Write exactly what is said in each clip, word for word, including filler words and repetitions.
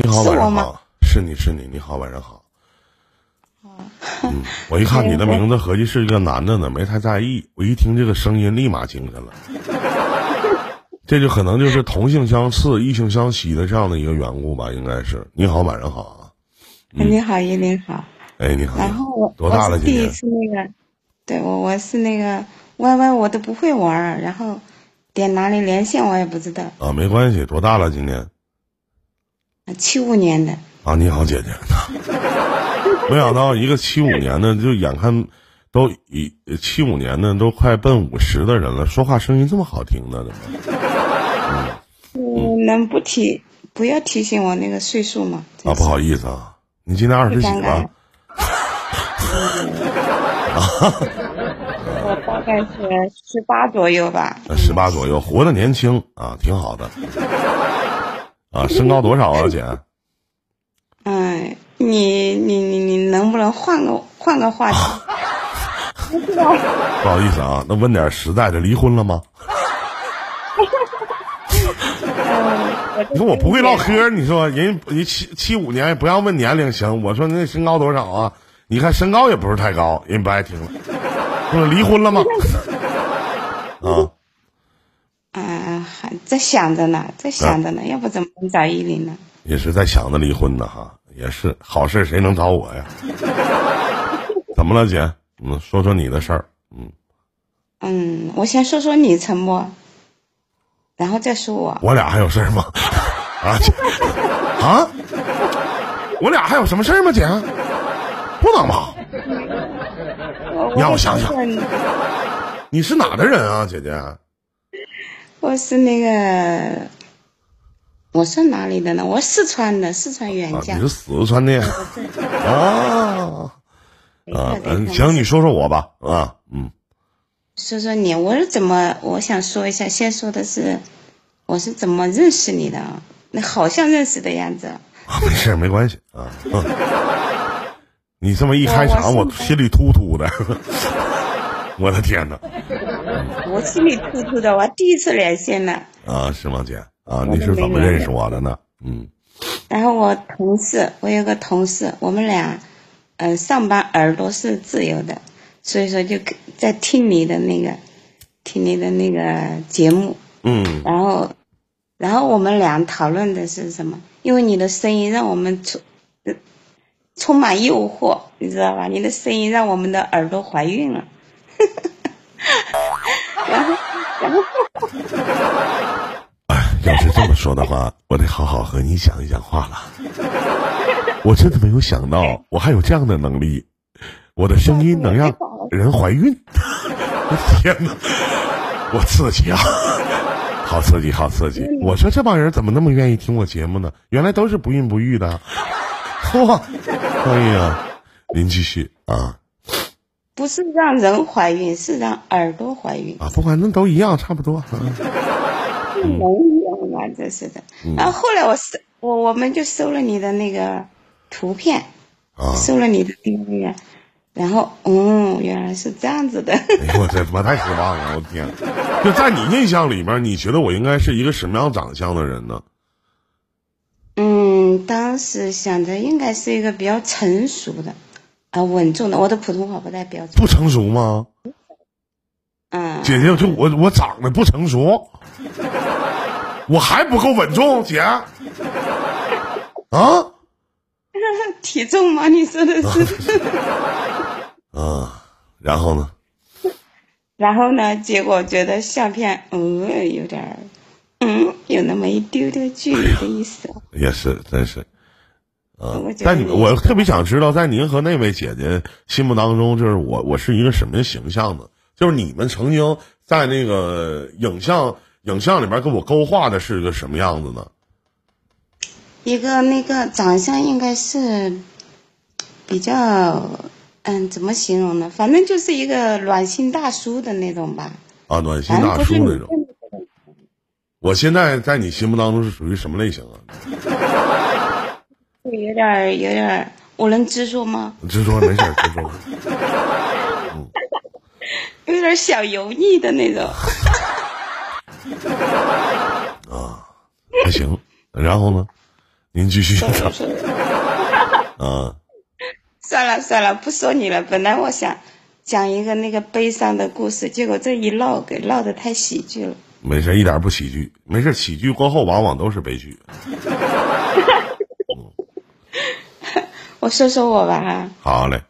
你好，晚上好。是你是你，你好，晚上好。嗯，我一看你的名字，合计是一个男的呢，没太在意。我一听这个声音，立马精神了。这就可能就是同性相似、异性相吸的这样的一个缘故吧，应该是。你好，晚上好啊。嗯、你好，依林好。哎，你好。然后我多大了？今年？第一次那个，对我我是那个 Y Y， 我都不会玩，然后点哪里连线我也不知道。啊，没关系，多大了？今年？七五年的。啊，你好，姐姐。没想到一个七五年的，就眼看都一七五年的都快奔五十的人了，说话声音这么好听的，怎么？嗯，能不提不要提醒我那个岁数吗？啊，不好意思啊，你今年二十几了？我大概是十八左右吧。十八左右，活得年轻啊，挺好的。啊，身高多少啊，姐？嗯。你你你你能不能换个换个话题？不好意思啊，那问点实在的，离婚了吗？嗯、你说我不会唠嗑，你说人人七七五年不让问年龄行，我说那身高多少啊？你看身高也不是太高，人不爱听了。说离婚了吗？啊？嗯，还在想着呢，在想着呢，啊、要不怎么能找依林呢？也是在想着离婚呢哈。也是好事，谁能找我呀？怎么了，姐？嗯，说说你的事儿。嗯嗯，我先说说你，陈默，然后再说我。我俩还有事儿吗？啊啊！我俩还有什么事儿吗？姐，不能吧？你让我想想，你是哪的人啊，姐姐？我是那个。我是哪里的呢？我四川的，四川援疆、啊。你是四川的呀？啊啊！行，你说说我吧。啊，嗯。说说你，我是怎么？我想说一下，先说的是，我是怎么认识你的？那好像认识的样子。啊、没事，没关系啊。嗯、你这么一开场，我, 我心里突突的。我的天哪！我心里突突的，我第一次连线了。啊，是吗，姐？啊，你是怎么认识我的呢？嗯，然后我同事，我有个同事，我们俩，嗯、呃，上班耳朵是自由的，所以说就在听你的那个，听你的那个节目，嗯，然后，然后我们俩讨论的是什么？因为你的声音让我们充，充满诱惑，你知道吧？你的声音让我们的耳朵怀孕了，然后，然后。要是这么说的话，我得好好和你讲一讲话了。我真的没有想到，我还有这样的能力，我的声音能让人怀孕。天哪，我刺激啊！好刺激，好刺激！我说这帮人怎么那么愿意听我节目呢？原来都是不孕不育的。哇，哎呀，您继续啊。不是让人怀孕，是让耳朵怀孕啊！不管那都一样，差不多。啊能一样吗？真是的。然后后来我搜我我们就搜了你的那个图片，啊、搜了你的那个，然后嗯，原来是这样子的。哎、我这他妈太失望了！我天，就在你印象里面，你觉得我应该是一个什么样长相的人呢？嗯，当时想着应该是一个比较成熟的，啊，稳重的。我的普通话不太标准。不成熟吗？嗯。姐姐，就我我长得不成熟。我还不够稳重，姐。啊？体重吗？你说的是？啊，然后呢？然后呢？结果觉得相片，嗯，有点，嗯，有那么一丢丢距离的意思。也是，真是。啊，但你，我特别想知道，在您和那位姐姐心目当中，就是我，我是一个什么形象呢？就是你们曾经在那个影像。影像里面跟我勾画的是一个什么样子呢？一个那个长相应该是比较，嗯，怎么形容呢？反正就是一个暖心大叔的那种吧。啊，暖心大叔那种。我现在在你心目当中是属于什么类型啊？有点，有点，我能直说吗？直说，没事，直说。嗯、有点小油腻的那种。啊，还行，然后呢？您继续。嗯，算了算了，不说你了。本来我想讲一个那个悲伤的故事，结果这一唠给唠得太喜剧了。没事，一点不喜剧。没事，喜剧过后往往都是悲剧。我说说我吧。好嘞。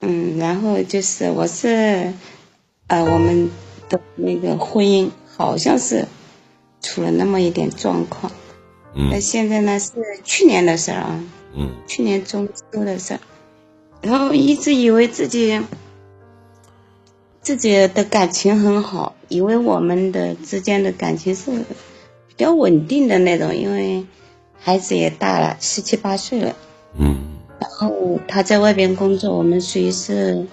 嗯，然后就是我是，呃，我们的那个婚姻好像是出了那么一点状况。嗯。那现在呢是去年的事儿啊。嗯。去年中秋的事儿，然后一直以为自己自己的感情很好，以为我们的之间的感情是比较稳定的那种，因为孩子也大了，十七八岁了。嗯。然后他在外边工作，我们属于是，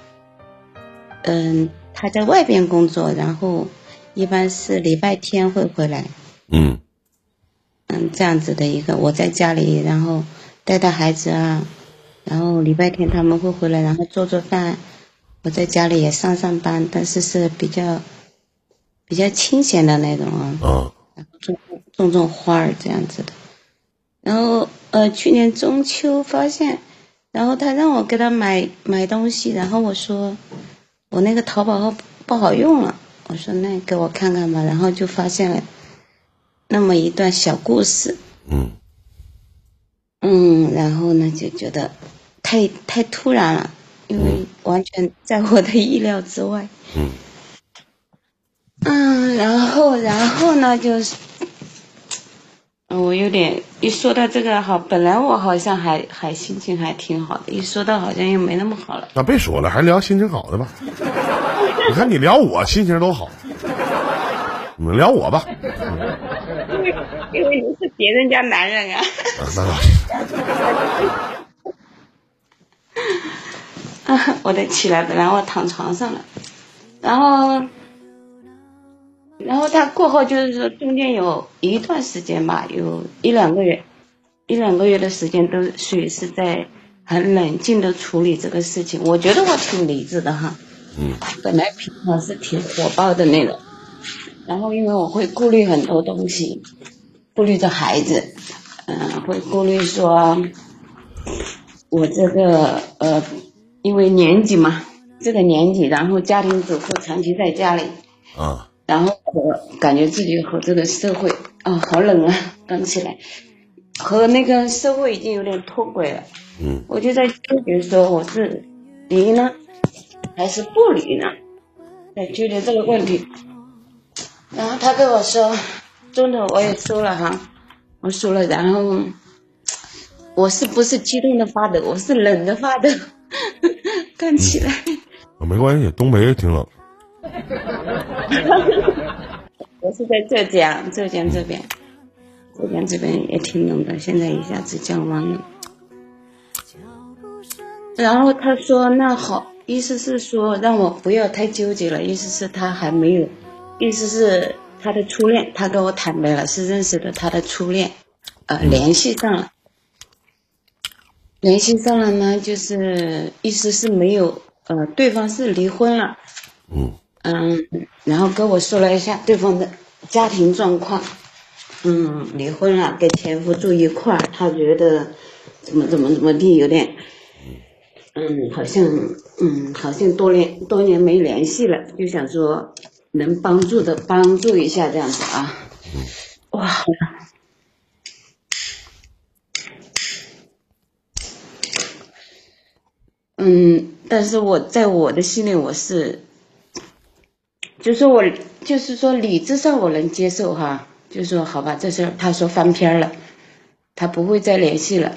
嗯，他在外边工作，然后一般是礼拜天会回来。嗯。嗯，这样子的一个，我在家里，然后带带孩子啊，然后礼拜天他们会回来，然后做做饭，我在家里也上上班，但是是比较比较清闲的那种啊。哦。种种种花儿这样子的，然后呃，去年中秋发现。然后他让我给他买买东西，然后我说我那个淘宝号不好用了，我说那给我看看吧，然后就发现了那么一段小故事。嗯嗯，然后呢就觉得太太突然了，因为完全在我的意料之外。嗯嗯，然后然后呢就是我有点一说到这个好，本来我好像还还心情还挺好的，一说到好像又没那么好了。那、啊、别说了，还聊心情好的吧。你看你聊我心情都好，你们聊我吧。因为因为你是别人家男人啊。那倒是。啊，我得起来，本来我躺床上了，然后。然后他过后就是说，中间有一段时间吧，有一两个月，一两个月的时间都属于是在很冷静的处理这个事情。我觉得我挺理智的哈，嗯，本来平常是挺火爆的那种，然后因为我会顾虑很多东西，顾虑着孩子，嗯、呃，会顾虑说，我这个呃，因为年纪嘛，这个年纪，然后家庭主妇长期在家里，啊。然后我感觉自己和这个社会啊、哦，好冷啊，刚起来，和那个社会已经有点脱轨了。嗯，我就在纠结说，我是离呢，还是不离呢？在纠结这个问题。然后他跟我说，中途我也说了哈，我说了，然后我是不是激动的发抖？我是冷的发抖，刚起来。嗯、没关系，东北也挺冷。我是在浙江，浙江这边，浙江这边也挺冷的，现在一下子降温了。然后他说那好，意思是说让我不要太纠结了，意思是他还没有，意思是他的初恋，他跟我坦白了是认识的他的初恋，呃，联系上了，联系上了呢，就是意思是没有，呃，对方是离婚了。嗯。嗯，然后跟我说了一下对方的家庭状况，嗯，离婚了，跟前夫住一块儿，他觉得怎么怎么怎么地，有点，嗯，好像，嗯，好像多年多年没联系了，就想说能帮助的帮助一下这样子啊，哇，嗯，但是我在我的心里我是。就说我就是说理智上我能接受哈，就说好吧，这事儿他说翻篇了，他不会再联系了，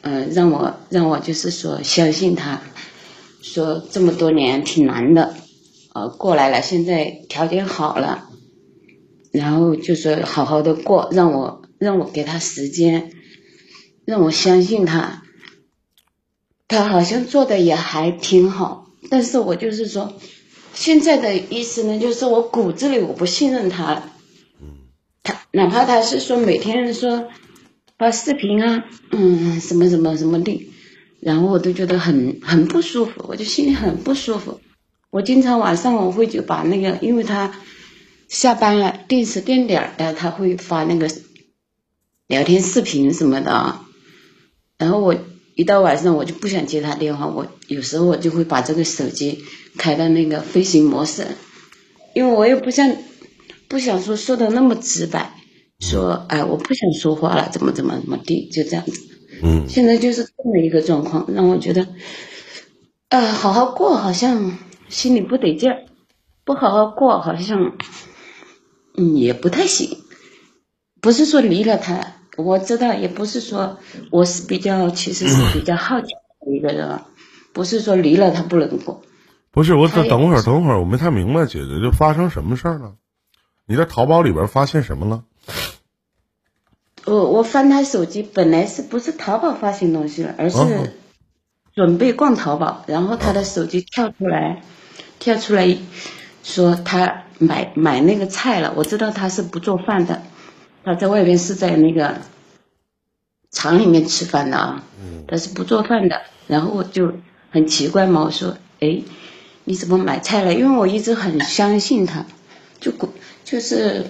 嗯、呃，让我让我就是说相信他，说这么多年挺难的，呃，过来了，现在条件好了，然后就说好好的过，让我让我给他时间，让我相信他，他好像做的也还挺好，但是我就是说。现在的意思呢，就是我骨子里我不信任他了，他哪怕他是说每天说发视频啊，嗯，什么什么什么的，然后我都觉得很很不舒服，我就心里很不舒服。我经常晚上我会就把那个，因为他下班了定时定点的他会发那个聊天视频什么的啊。然后我一到晚上我就不想接他电话，我有时候我就会把这个手机开到那个飞行模式，因为我又不想不想说说的那么直白，说哎我不想说话了怎么怎么怎么地，就这样子。嗯，现在就是这么一个状况，让我觉得呃好好过好像心里不得劲儿，不好好过好像嗯也不太行。不是说离了他，我知道，也不是说我是比较其实是比较好奇的一个人、啊、不是说离了他不能过。不是我等等会儿等会儿我没太明白姐姐就发生什么事儿了，你在淘宝里边发现什么了？我我翻他手机，本来是不是淘宝发现东西了，而是准备逛淘宝，然后他的手机跳出来，跳出来说他买买那个菜了。我知道他是不做饭的，他在外边是在那个厂里面吃饭的啊，他是不做饭的。然后我就很奇怪嘛，我说哎你怎么买菜了？因为我一直很相信他，就就是。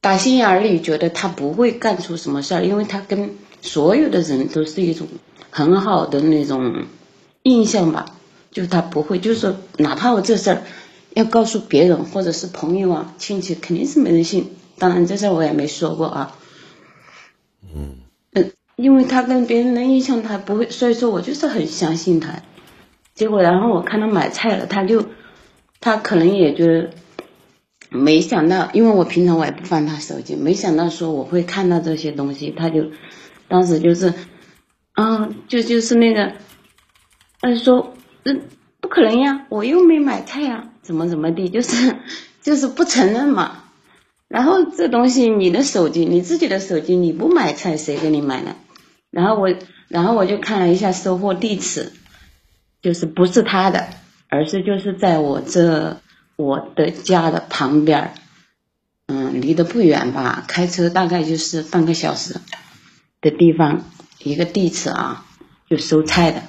打心眼里觉得他不会干出什么事儿，因为他跟所有的人都是一种很好的那种印象吧，就是他不会，就是说哪怕我这事儿要告诉别人或者是朋友啊亲戚肯定是没人信，当然这事儿我也没说过啊。嗯、呃、因为他跟别人的印象他不会，所以说我就是很相信他。结果然后我看他买菜了，他就他可能也觉得没想到，因为我平常我也不翻他手机，没想到说我会看到这些东西，他就当时就是啊、嗯、就就是那个嗯说嗯不可能呀，我又没买菜呀怎么怎么地，就是就是不承认嘛。然后这东西你的手机你自己的手机你不买菜谁给你买呢？然后我然后我就看了一下收货地址，就是不是他的，而是就是在我这我的家的旁边，嗯，离得不远吧，开车大概就是半个小时的地方，一个地址啊，就收菜的。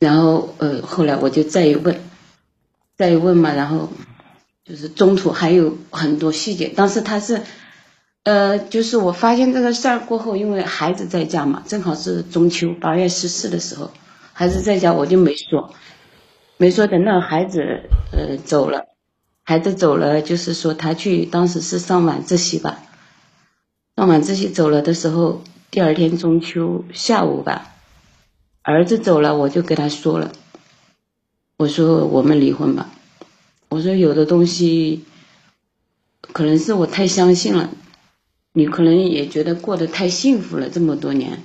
然后呃，后来我就再一问，再一问嘛，然后就是中途还有很多细节。当时他是，呃，就是我发现这个事儿过后，因为孩子在家嘛，正好是中秋八月十四的时候，孩子在家我就没说。没说等到孩子呃走了，孩子走了就是说他去当时是上晚自习吧，上晚自习走了的时候，第二天中秋下午吧，儿子走了我就跟他说了，我说我们离婚吧，我说有的东西可能是我太相信了，你可能也觉得过得太幸福了这么多年，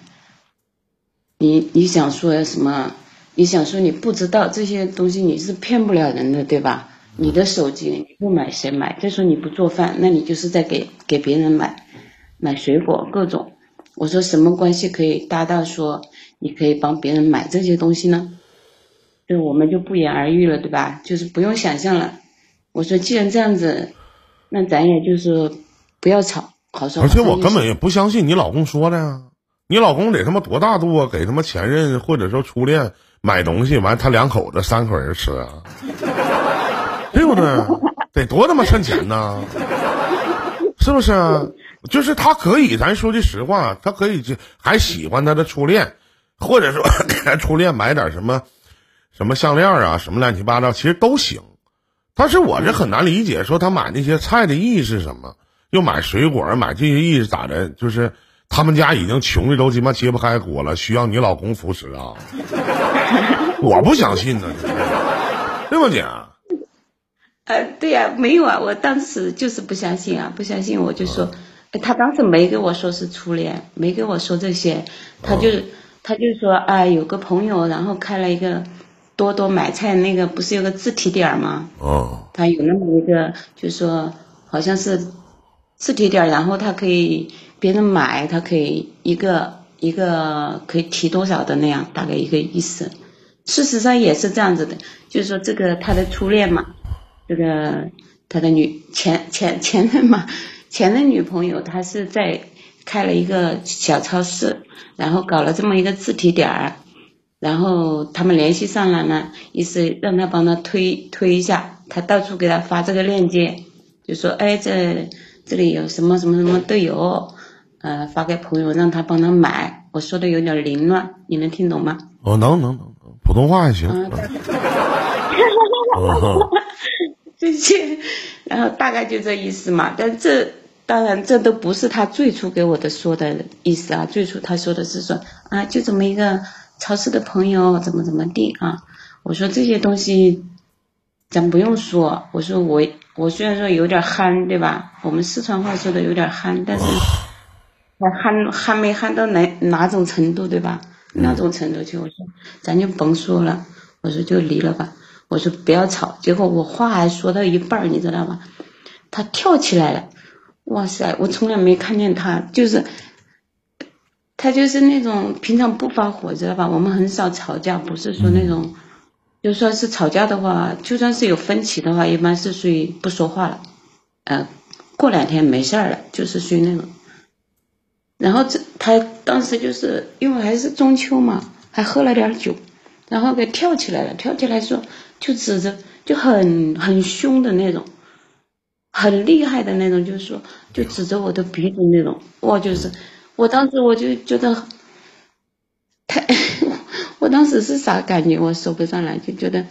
你你想说什么？你想说你不知道这些东西你是骗不了人的，对吧？你的手机你不买谁买？再说你不做饭，那你就是在给给别人买买水果各种。我说什么关系可以搭到说你可以帮别人买这些东西呢？这我们就不言而喻了，对吧？就是不用想象了。我说既然这样子，那咱也就是不要吵，好说。而且我根本也不相信你老公说的呀，你老公得他妈多大度啊，给他妈前任或者说初恋。买东西完，他两口子三口人吃啊，对不对？得多他妈趁钱呢，是不是啊？就是他可以，咱说句实话，他可以还喜欢他的初恋，或者说给他初恋买点什么什么项链啊，什么乱七八糟，其实都行。但是我是很难理解，说他买那些菜的意义是什么？又买水果，买这些意义是咋的？就是他们家已经穷的都鸡巴揭不开锅了，需要你老公扶持啊。我不相信呢，对吧姐？呃，对呀、啊，没有啊，我当时就是不相信啊，不相信我就说，嗯、他当时没跟我说是初恋，没跟我说这些，他就、嗯、他就说啊、呃，有个朋友然后开了一个多多买菜那个不是有个自提点吗？哦、嗯，他有那么一个，就说好像是自提点，然后他可以别人买，他可以一个。一个可以提多少的那样，大概一个意思。事实上也是这样子的，就是说这个他的初恋嘛，这个他的女前前前任嘛，前任女朋友，她是在开了一个小超市，然后搞了这么一个自提点儿，然后他们联系上了呢，意思让他帮他推推一下，他到处给他发这个链接，就说哎这。这里有什么什么什么都有，呃，发给朋友让他帮他买。我说的有点凌乱，你能听懂吗？哦，能能能，普通话还行。嗯哦、这些，然后大概就这意思嘛。但这当然这都不是他最初给我的说的意思啊。最初他说的是说啊，就这么一个超市的朋友怎么怎么地啊。我说这些东西咱不用说，我说我我虽然说有点憨，对吧？我们四川话说的有点憨，但是憨憨没憨到哪哪种程度，对吧？那种程度去，我说咱就甭说了，我说就离了吧，我说不要吵。结果我话还说到一半，你知道吧？他跳起来了，哇塞！我从来没看见他，就是他就是那种平常不发火，知道吧？我们很少吵架，不是说那种。就算是吵架的话，就算是有分歧的话，一般是属于不说话了，呃，过两天没事儿了，就是属于那种。然后这他当时就是因为还是中秋嘛，还喝了点酒，然后给跳起来了，跳起来说就指着就很很凶的那种，很厉害的那种，就是说就指着我的鼻子那种，我就是我当时我就觉得太。我当时是啥感觉？我说不上来，就觉得，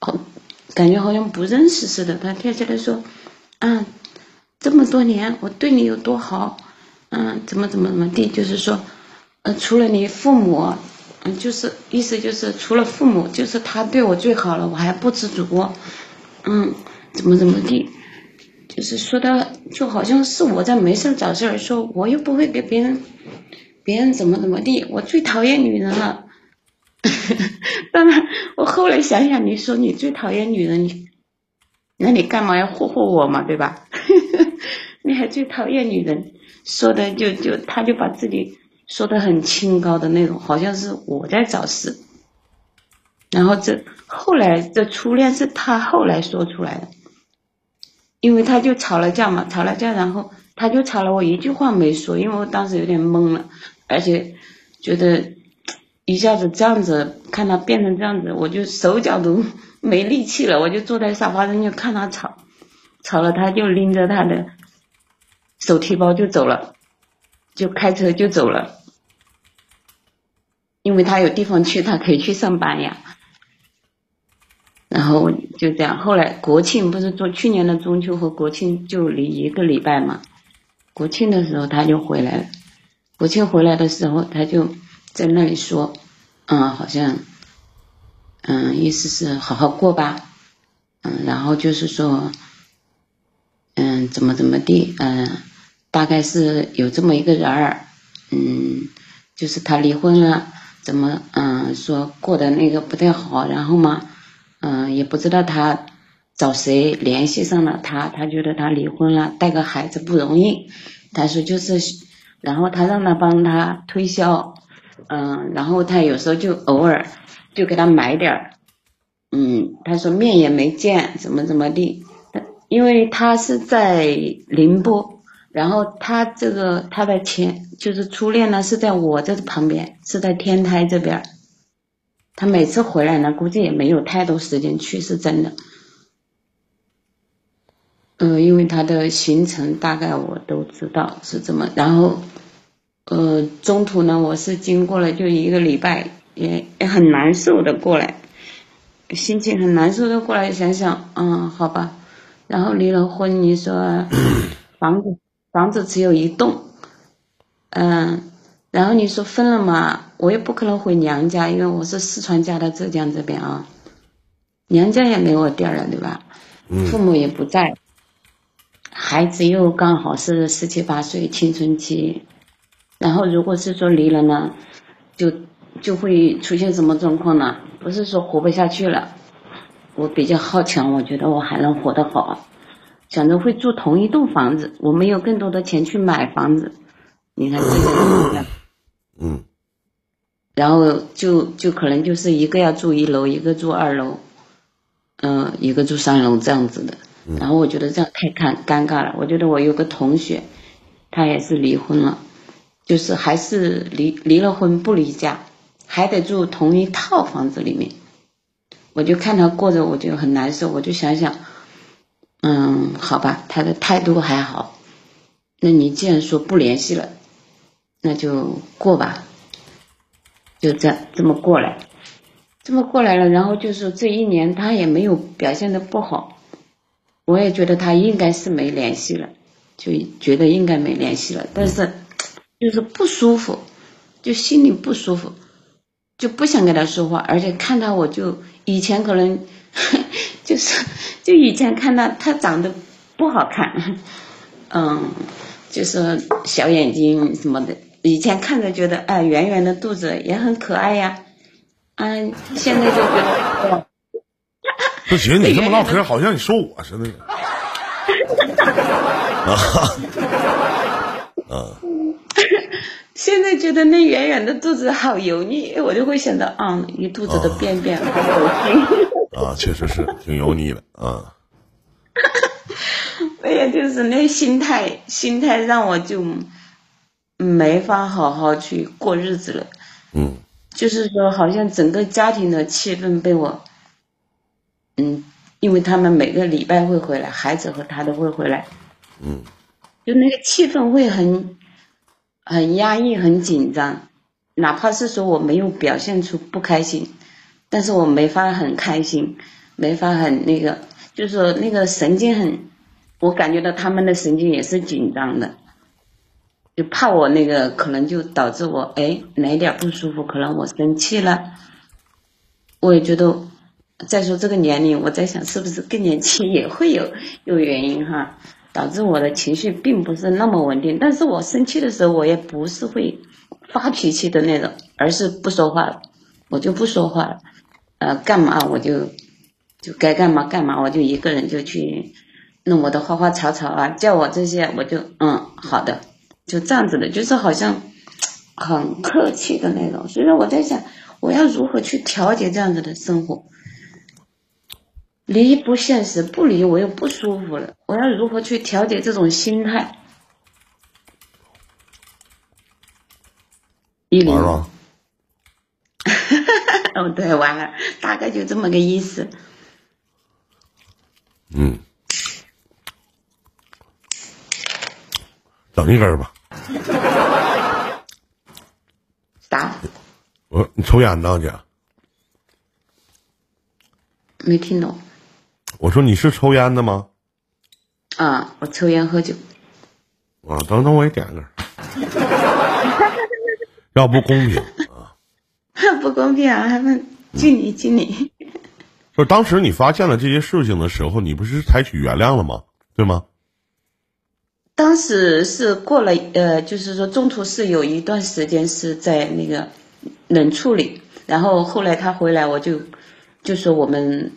哦，感觉好像不认识似的。他跳起来说：“啊，这么多年我对你有多好，嗯、啊，怎么怎么怎么地，就是说，呃，除了你父母，嗯，就是意思就是除了父母，就是他对我最好了，我还不知足，嗯，怎么怎么地，就是说的就好像是我在没事找事儿，说我又不会给别人，别人怎么怎么地，我最讨厌女人了。”当然我后来想想，你说你最讨厌女人，你那你干嘛要霍霍我嘛，对吧？你还最讨厌女人，说的就就他就把自己说的很清高的那种，好像是我在找事。然后这后来这初恋是他后来说出来的，因为他就吵了架嘛，吵了架然后他就吵了，我一句话没说，因为我当时有点懵了，而且觉得一下子这样子看他变成这样子，我就手脚都没力气了，我就坐在沙发上就看他吵，吵了他就拎着他的手提包就走了，就开车就走了，因为他有地方去，他可以去上班呀。然后就这样，后来国庆不是做去年的中秋和国庆就离一个礼拜嘛，国庆的时候他就回来了，国庆回来的时候他就在那里说，嗯，好像，嗯，意思是好好过吧，嗯，然后就是说，嗯，怎么怎么地，嗯，大概是有这么一个人儿，嗯，就是他离婚了，怎么，嗯，说过得那个不太好，然后嘛，嗯，也不知道他找谁联系上了他，他觉得他离婚了，带个孩子不容易，他说就是，然后他让他帮他推销。嗯，然后他有时候就偶尔就给他买点儿，嗯，他说面也没见，怎么怎么地，因为他是在宁波，然后他这个他的前就是初恋呢是在我这旁边，是在天台这边，他每次回来呢估计也没有太多时间去，是真的。嗯，因为他的行程大概我都知道是怎么，然后。呃，中途呢，我是经过了就一个礼拜，也也很难受的过来，心情很难受的过来，想想，嗯，好吧，然后离了婚，你说房子房子只有一栋，嗯，然后你说分了嘛，我也不可能回娘家，因为我是四川家的浙江这边啊，娘家也没我地儿了，对吧？父母也不在，孩子又刚好是十七八岁青春期。然后如果是说离了呢，就就会出现什么状况呢？不是说活不下去了，我比较好强，我觉得我还能活得好，想着会住同一栋房子，我没有更多的钱去买房子，你看这个，嗯，然后就就可能就是一个要住一楼，一个住二楼，嗯、呃，一个住三楼这样子的。然后我觉得这样太尴尴尬了，我觉得我有个同学，他也是离婚了。就是还是离离了婚不离家，还得住同一套房子里面，我就看他过着，我就很难受，我就想想，嗯，好吧，他的态度还好，那你既然说不联系了，那就过吧，就这样这么过来，这么过来了。然后就是这一年他也没有表现的不好，我也觉得他应该是没联系了，就觉得应该没联系了，但是就是不舒服，就心里不舒服，就不想跟他说话。而且看他我就以前可能就是就以前看他他长得不好看，嗯，就是小眼睛什么的，以前看着觉得哎圆圆的肚子也很可爱呀，嗯，现在就觉得不行，你这么唠嗑好像你说我似的啊啊！现在觉得那圆圆的肚子好油腻，我就会想到啊、嗯，一肚子的便便好恶心啊，确实是挺油腻的啊。哎呀，就是那心态，心态让我就没法好好去过日子了。嗯，就是说，好像整个家庭的气氛被我，嗯，因为他们每个礼拜会回来，孩子和他都会回来。嗯，就那个气氛会很。很压抑，很紧张，哪怕是说我没有表现出不开心，但是我没法很开心，没法很那个，就是说那个神经很，我感觉到他们的神经也是紧张的，就怕我那个可能就导致我哎哪点不舒服，可能我生气了，我也觉得，再说这个年龄，我在想是不是更年期也会有有原因哈。导致我的情绪并不是那么稳定，但是我生气的时候，我也不是会发脾气的那种，而是不说话了，我就不说话了，呃，干嘛我就就该干嘛干嘛，我就一个人就去弄我的花花草草啊，叫我这些我就嗯好的，就这样子的，就是好像很客气的那种。所以说我在想，我要如何去调节这样子的生活？离不现实，不离我又不舒服了，我要如何去调节这种心态？一零，哦，对，完了，大概就这么个意思。嗯，等一根吧。啥？我你抽烟呢，姐？没听懂。我说你是抽烟的吗？啊，我抽烟喝酒。啊，等等我也点个，要不公平啊！不公平啊！还们敬你敬你。就当时你发现了这些事情的时候，你不是采取原谅了吗？对吗？当时是过了呃，就是说中途是有一段时间是在那个冷处理，然后后来他回来我就就说我们。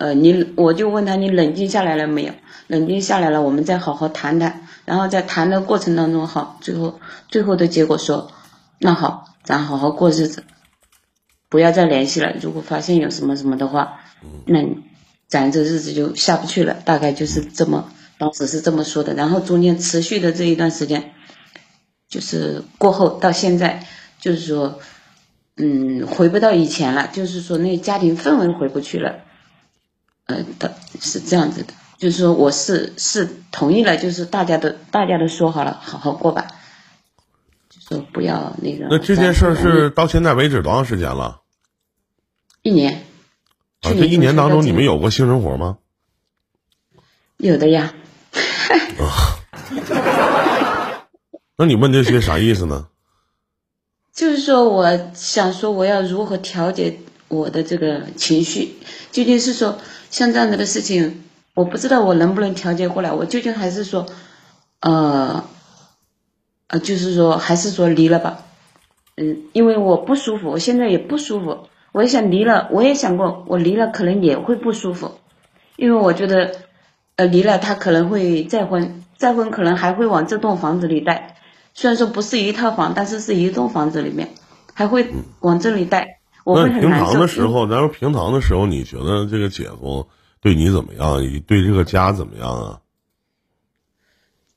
呃，你我就问他，你冷静下来了没有？冷静下来了，我们再好好谈谈。然后在谈的过程当中，好，最后最后的结果说，那好，咱好好过日子，不要再联系了。如果发现有什么什么的话，那咱这日子就下不去了。大概就是这么，当时是这么说的。然后中间持续的这一段时间，就是过后到现在，就是说，嗯，回不到以前了，就是说那家庭氛围回不去了。呃的是这样子的，就是说我是是同意了，就是大家都大家都说好了，好好过吧，就说不要那个。那这件事是到现在为止多长时间了？一年。啊，这一年当中你们有过性生活吗？有的呀。啊，那你问这些啥意思呢？就是说，我想说我要如何调节我的这个情绪，究竟是说。像这样子的事情，我不知道我能不能调节过来。我究竟还是说，呃，呃，就是说，还是说离了吧。嗯，因为我不舒服，我现在也不舒服。我也想离了，我也想过，我离了可能也会不舒服，因为我觉得，呃，离了他可能会再婚，再婚可能还会往这栋房子里带。虽然说不是一套房，但是是一栋房子里面，还会往这里带。那平常的时候，然后平常的时候，你觉得这个姐夫对你怎么样？对这个家怎么样啊？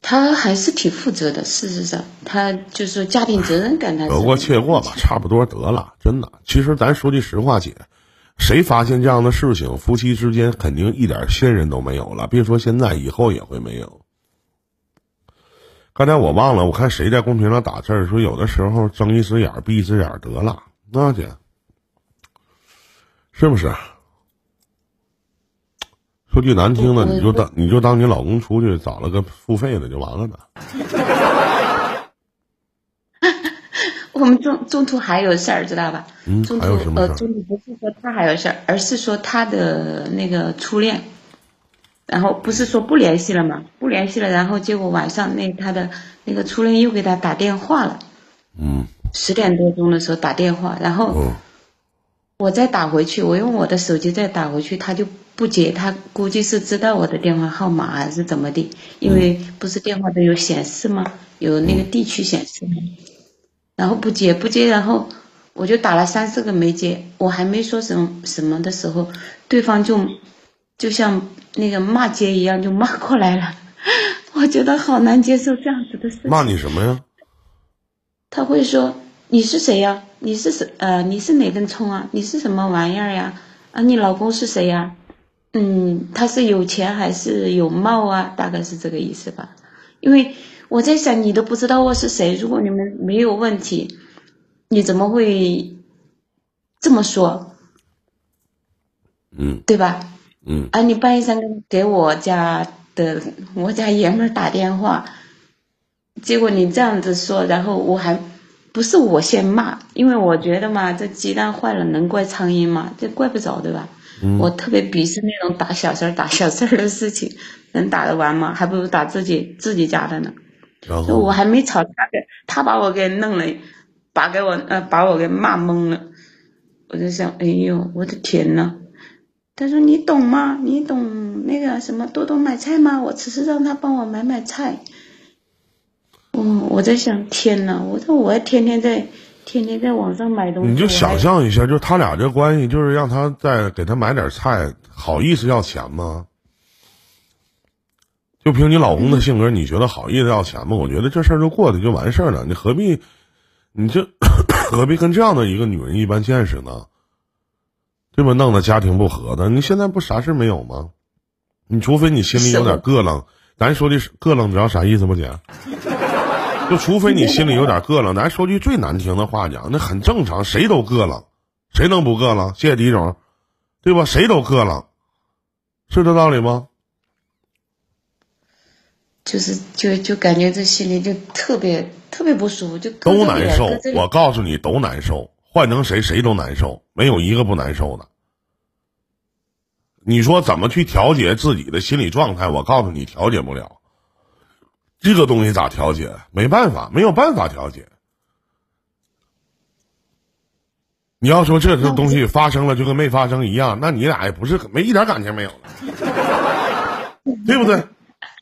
他还是挺负责的，事实上，他就是家庭责任感他。得过且过吧，差不多得了，真的。其实咱说句实话，姐，谁发现这样的事情，夫妻之间肯定一点信任都没有了，别说现在，以后也会没有。刚才我忘了，我看谁在公屏上打字说，有的时候睁一只眼闭一只眼得了，那姐是不是？说句难听的，你就当你就当你老公出去找了个付费的就完了呢。我们中中途还有事儿，知道吧？嗯，中途还有什么事？呃，中途不是说他还有事儿，而是说他的那个初恋，然后不是说不联系了嘛？不联系了，然后结果晚上那他的那个初恋又给他打电话了。嗯。十点多钟的时候打电话，然后我再打回去，我用我的手机再打回去，他就不接，他估计是知道我的电话号码还是怎么的，因为不是电话都有显示吗？有那个地区显示吗？然后不接不接，然后我就打了三四个没接，我还没说什么什么的时候，对方就就像那个骂街一样就骂过来了，我觉得好难接受这样子的事情。骂你什么呀？他会说你是谁呀？你是什呃你是哪根葱啊？你是什么玩意儿呀？啊你老公是谁呀？嗯，他是有钱还是有貌啊？大概是这个意思吧，因为。我在想，你都不知道我是谁。如果你们没有问题，你怎么会这么说？嗯，对吧？嗯，啊，你半夜三更给我家的我家爷们儿打电话，结果你这样子说，然后我还不是我先骂，因为我觉得嘛，这鸡蛋坏了能怪苍蝇吗？这怪不着，对吧？嗯，我特别鄙视那种打小三、打小三的事情，能打得完吗？还不如打自己自己家的呢。然后我还没吵他，他把我给弄了，把给我呃把我给骂懵了，我就想，哎呦，我的天呐！他说你懂吗？你懂那个什么多多买菜吗？我只是让他帮我买买菜。嗯，我在想，天呐，我说我天天在天天在网上买东西。你就想象一下，就他俩这关系，就是让他再给他买点菜，好意思要钱吗？就凭你老公的性格，你觉得好意思要钱吗？我觉得这事儿就过去就完事儿了，你何必，你这何必跟这样的一个女人一般见识呢？对吧？弄得家庭不和的，你现在不啥事没有吗？你除非你心里有点膈楞，咱说的膈楞，你知道啥意思不姐？就除非你心里有点膈楞，咱说句最难听的话讲，那很正常，谁都膈楞，谁能不膈楞？谢谢李总，对吧？谁都膈楞，是这道理吗？就是就就感觉这心里就特别特别不舒服，就都难受。我告诉你，都难受，换成谁谁都难受，没有一个不难受的。你说怎么去调节自己的心理状态？我告诉你，调节不了。这个东西咋调节？没办法，没有办法调节。你要说这个东西发生了就跟没发生一样，那你俩也不是没一点感情没有了，对不对？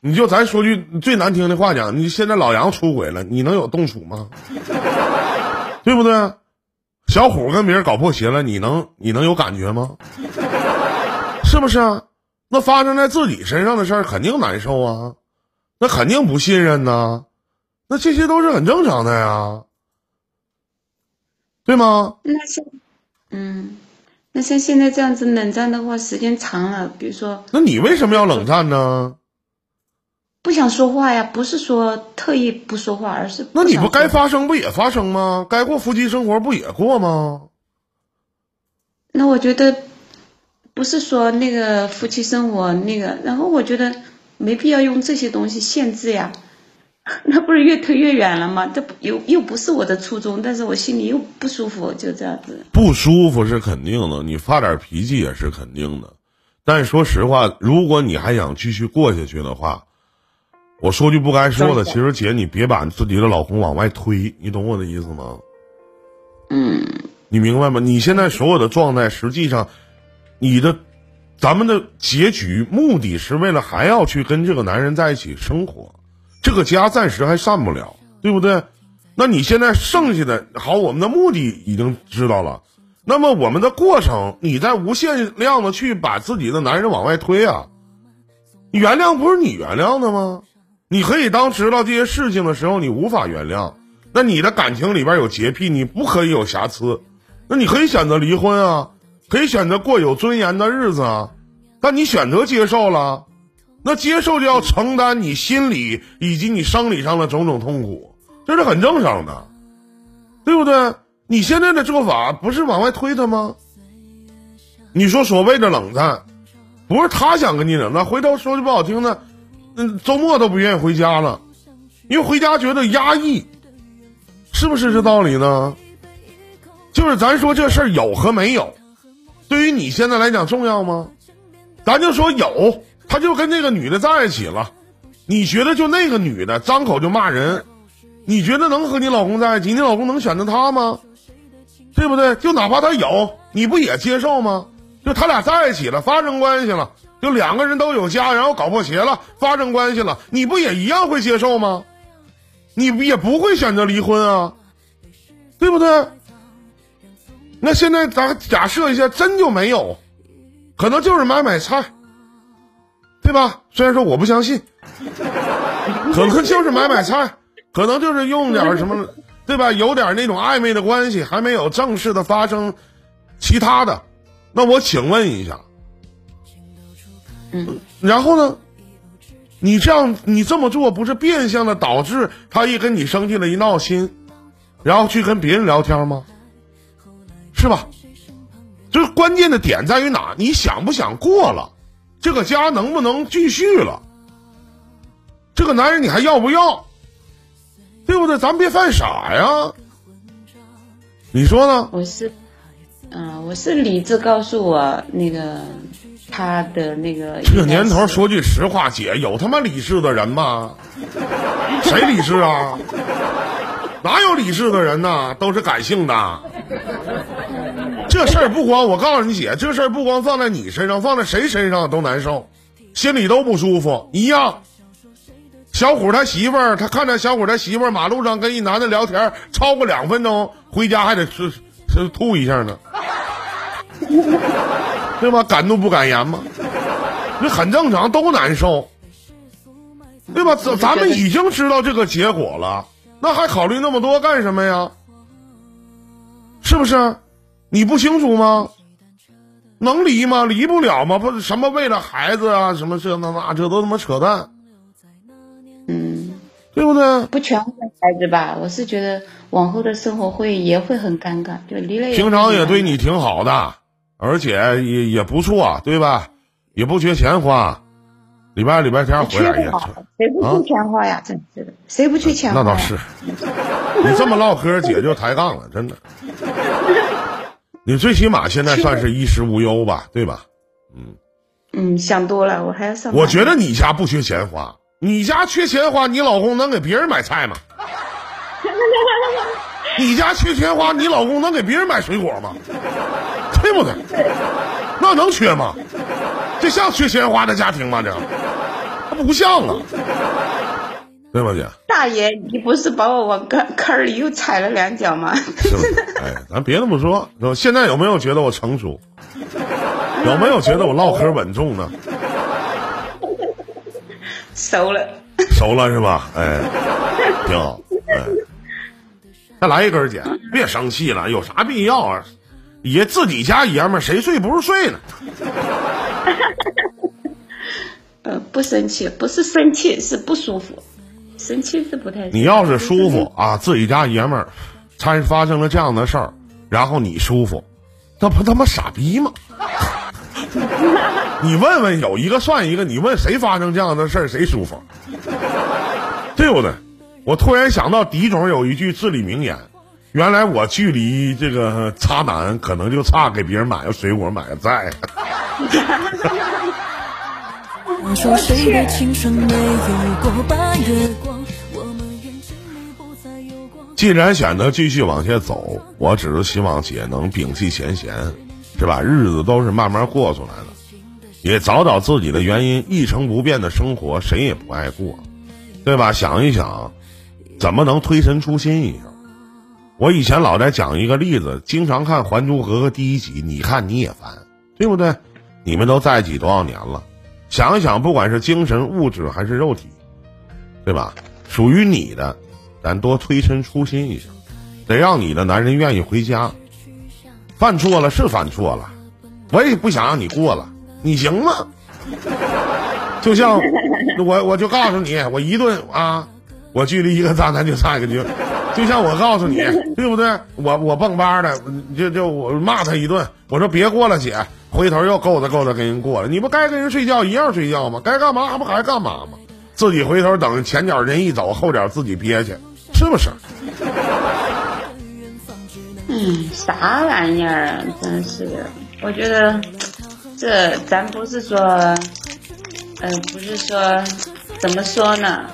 你就咱说句最难听的话讲，你现在老杨出轨了，你能有动处吗？对不对？小虎跟别人搞破鞋了，你能你能有感觉吗？是不是啊？那发生在自己身上的事儿肯定难受啊，那肯定不信任呐、啊，那这些都是很正常的呀，对吗？那像嗯，那像现在这样子冷战的话，时间长了，比如说，那你为什么要冷战呢？不想说话呀，不是说特意不说话，而是那你不该发生不也发生吗？该过夫妻生活不也过吗？那我觉得不是说那个夫妻生活那个，然后我觉得没必要用这些东西限制呀，那不是越推越远了吗？这又又不是我的初衷，但是我心里又不舒服，就这样子。不舒服是肯定的，你发点脾气也是肯定的，但是说实话，如果你还想继续过下去的话。我说句不该说的，其实姐，你别把自己的老公往外推，你懂我的意思吗？嗯，你明白吗？你现在所有的状态，实际上，你的，咱们的结局目的是为了还要去跟这个男人在一起生活，这个家暂时还散不了，对不对？那你现在剩下的，好，我们的目的已经知道了，那么我们的过程，你在无限量的去把自己的男人往外推啊，原谅不是你原谅的吗？你可以当知道这些事情的时候，你无法原谅，那你的感情里边有洁癖，你不可以有瑕疵，那你可以选择离婚啊，可以选择过有尊严的日子啊，但你选择接受了，那接受就要承担你心理以及你生理上的种种痛苦，这是很正常的，对不对？你现在的做法不是往外推他吗？你说所谓的冷战，不是他想跟你冷战，回头说句不好听的，嗯，周末都不愿意回家了，因为回家觉得压抑，是不是这道理呢？就是咱说这事儿有和没有，对于你现在来讲重要吗？咱就说有，他就跟那个女的在一起了，你觉得就那个女的张口就骂人，你觉得能和你老公在一起，你老公能选择她吗？对不对？就哪怕他有，你不也接受吗？就他俩在一起了，发生关系了，就两个人都有家，然后搞破鞋了，发生关系了，你不也一样会接受吗？你也不会选择离婚啊，对不对？那现在咱假设一下，真就没有，可能就是买买菜，对吧？虽然说我不相信，可能就是买买菜，可能就是用点什么，对吧？有点那种暧昧的关系，还没有正式的发生其他的。那我请问一下，嗯，然后呢？你这样，你这么做不是变相的导致他一跟你生气了，一闹心，然后去跟别人聊天吗？是吧？这关键的点在于哪？你想不想过了？这个家能不能继续了？这个男人你还要不要？对不对？咱别犯傻呀！你说呢？我是，嗯、呃，我是理智告诉我那个他的那个。这年头说句实话，姐，有他妈理智的人吗？谁理智啊？哪有理智的人呢？都是感性的。这事儿不光我告诉你姐，这事儿不光放在你身上，放在谁身上都难受，心里都不舒服一样。小虎他媳妇儿，他看着小虎他媳妇儿马路上跟一男的聊天超过两分钟，回家还得吃吃吐一下呢，对吧？敢怒不敢言嘛，这很正常，都难受，对吧？咱们已经知道这个结果了，那还考虑那么多干什么呀？是不是？你不清楚吗？能离吗？离不了吗？不是什么为了孩子啊，什么这那那，这都他妈扯淡。嗯，对不对？不全为孩子吧，我是觉得往后的生活会也会很尴尬，就离了也。平常也对你挺好的，而且也也不错，对吧？也不缺钱花，礼拜礼拜天回来也。谁不缺钱花呀？真是的，谁不缺钱花？那倒是。你这么唠嗑，姐就抬杠了，真的。你最起码现在算是衣食无忧吧，对吧？嗯嗯，想多了，我还要上班。我觉得你家不缺钱花，你家缺钱花，你老公能给别人买菜吗？你家缺钱花，你老公能给别人买水果吗？对不对？那能缺吗？这像缺钱花的家庭吗？这他不像啊，对吧，姐？大爷，你不是把我往坑坑里又踩了两脚吗？是不是？哎，咱别那么说。现在有没有觉得我成熟？有没有觉得我唠嗑稳重呢？熟了，熟了是吧？哎，挺好。哎，再来一根，姐，别生气了，有啥必要啊？爷自己家爷们儿，谁睡不是睡呢？呃，不生气，不是生气，是不舒服。生气是不太。你要是舒服啊，自己家爷们儿，才发生了这样的事儿，然后你舒服，那不他妈傻逼吗？你问问有一个算一个，你问谁发生这样的事儿谁舒服，对不对？我突然想到狄总有一句至理名言，原来我距离这个渣男可能就差给别人买个水果买个菜。我说谁的琴声没有过半月光，我们眼睛里不再有光。既然选择继续往下走，我只是希望姐能摒弃前嫌，是吧？日子都是慢慢过出来的，也找找自己的原因，一成不变的生活谁也不爱过，对吧？想一想怎么能推陈出新一下。我以前老在讲一个例子，经常看《还珠格格》第一集，你看你也烦，对不对？你们都在一起多少年了，想一想，不管是精神、物质还是肉体，对吧？属于你的，咱多推陈出新一下，得让你的男人愿意回家。犯错了是犯错了，我也不想让你过了，你行吗？就像我我就告诉你，我一顿啊，我距离一个渣男就差一个距离，就像我告诉你，对不对？我我蹦吧的，就就我骂他一顿，我说别过了姐，回头又够着够着跟人过了，你不该跟人睡觉一样睡觉吗？该干嘛不还干嘛吗？自己回头等前脚人一走，后脚自己憋去，是不是？嗯，啥玩意儿啊，真是的。我觉得这咱不是说，呃，不是说怎么说呢？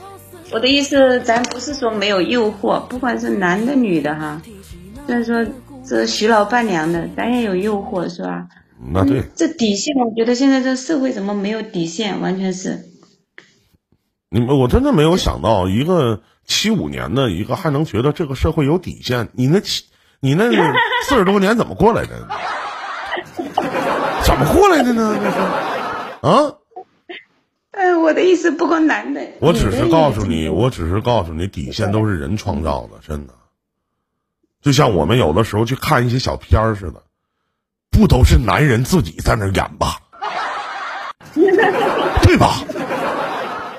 我的意思，咱不是说没有诱惑，不管是男的女的哈。虽然说这徐老伴娘的，咱也有诱惑，是吧？那对。嗯、这底线，我觉得现在这社会怎么没有底线？完全是。你们，我真的没有想到，一个七五年的一个还能觉得这个社会有底线，你那七。你那四十多年怎么过来的？怎么过来的呢？啊？呃，我的意思，不光男的。我只是告诉你，我只是告诉你，底线都是人创造的，真的。就像我们有的时候去看一些小片儿似的，不都是男人自己在那演吧？对吧？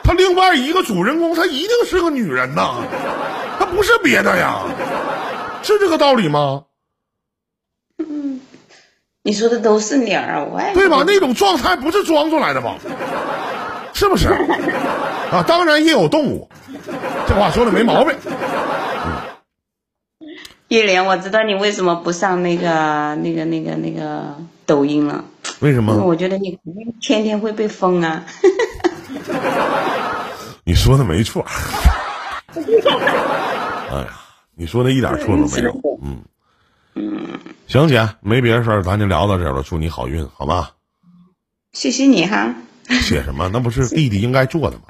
他另外一个主人公，他一定是个女人呐，他不是别的呀。是这个道理吗？嗯，你说的都是理儿，我也对吧？那种状态不是装出来的吧？是不是？啊，当然也有动物，这话说的没毛病。叶莲，我知道你为什么不上那个、那个、那个、那个抖音了？为什么？因为我觉得你天天会被封啊。你说的没错。哎呀。你说的一点错都没有，嗯，嗯，行姐，没别的事儿，咱就聊到这儿了。祝你好运，好吧？谢谢你哈。谢什么？那不是弟弟应该做的吗？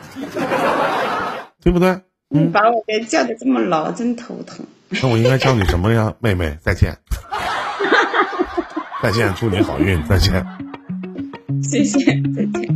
对不对？嗯、你把我给叫的这么老，真头疼。那我应该叫你什么呀，妹妹？再见。再见，祝你好运，再见。谢谢，再见。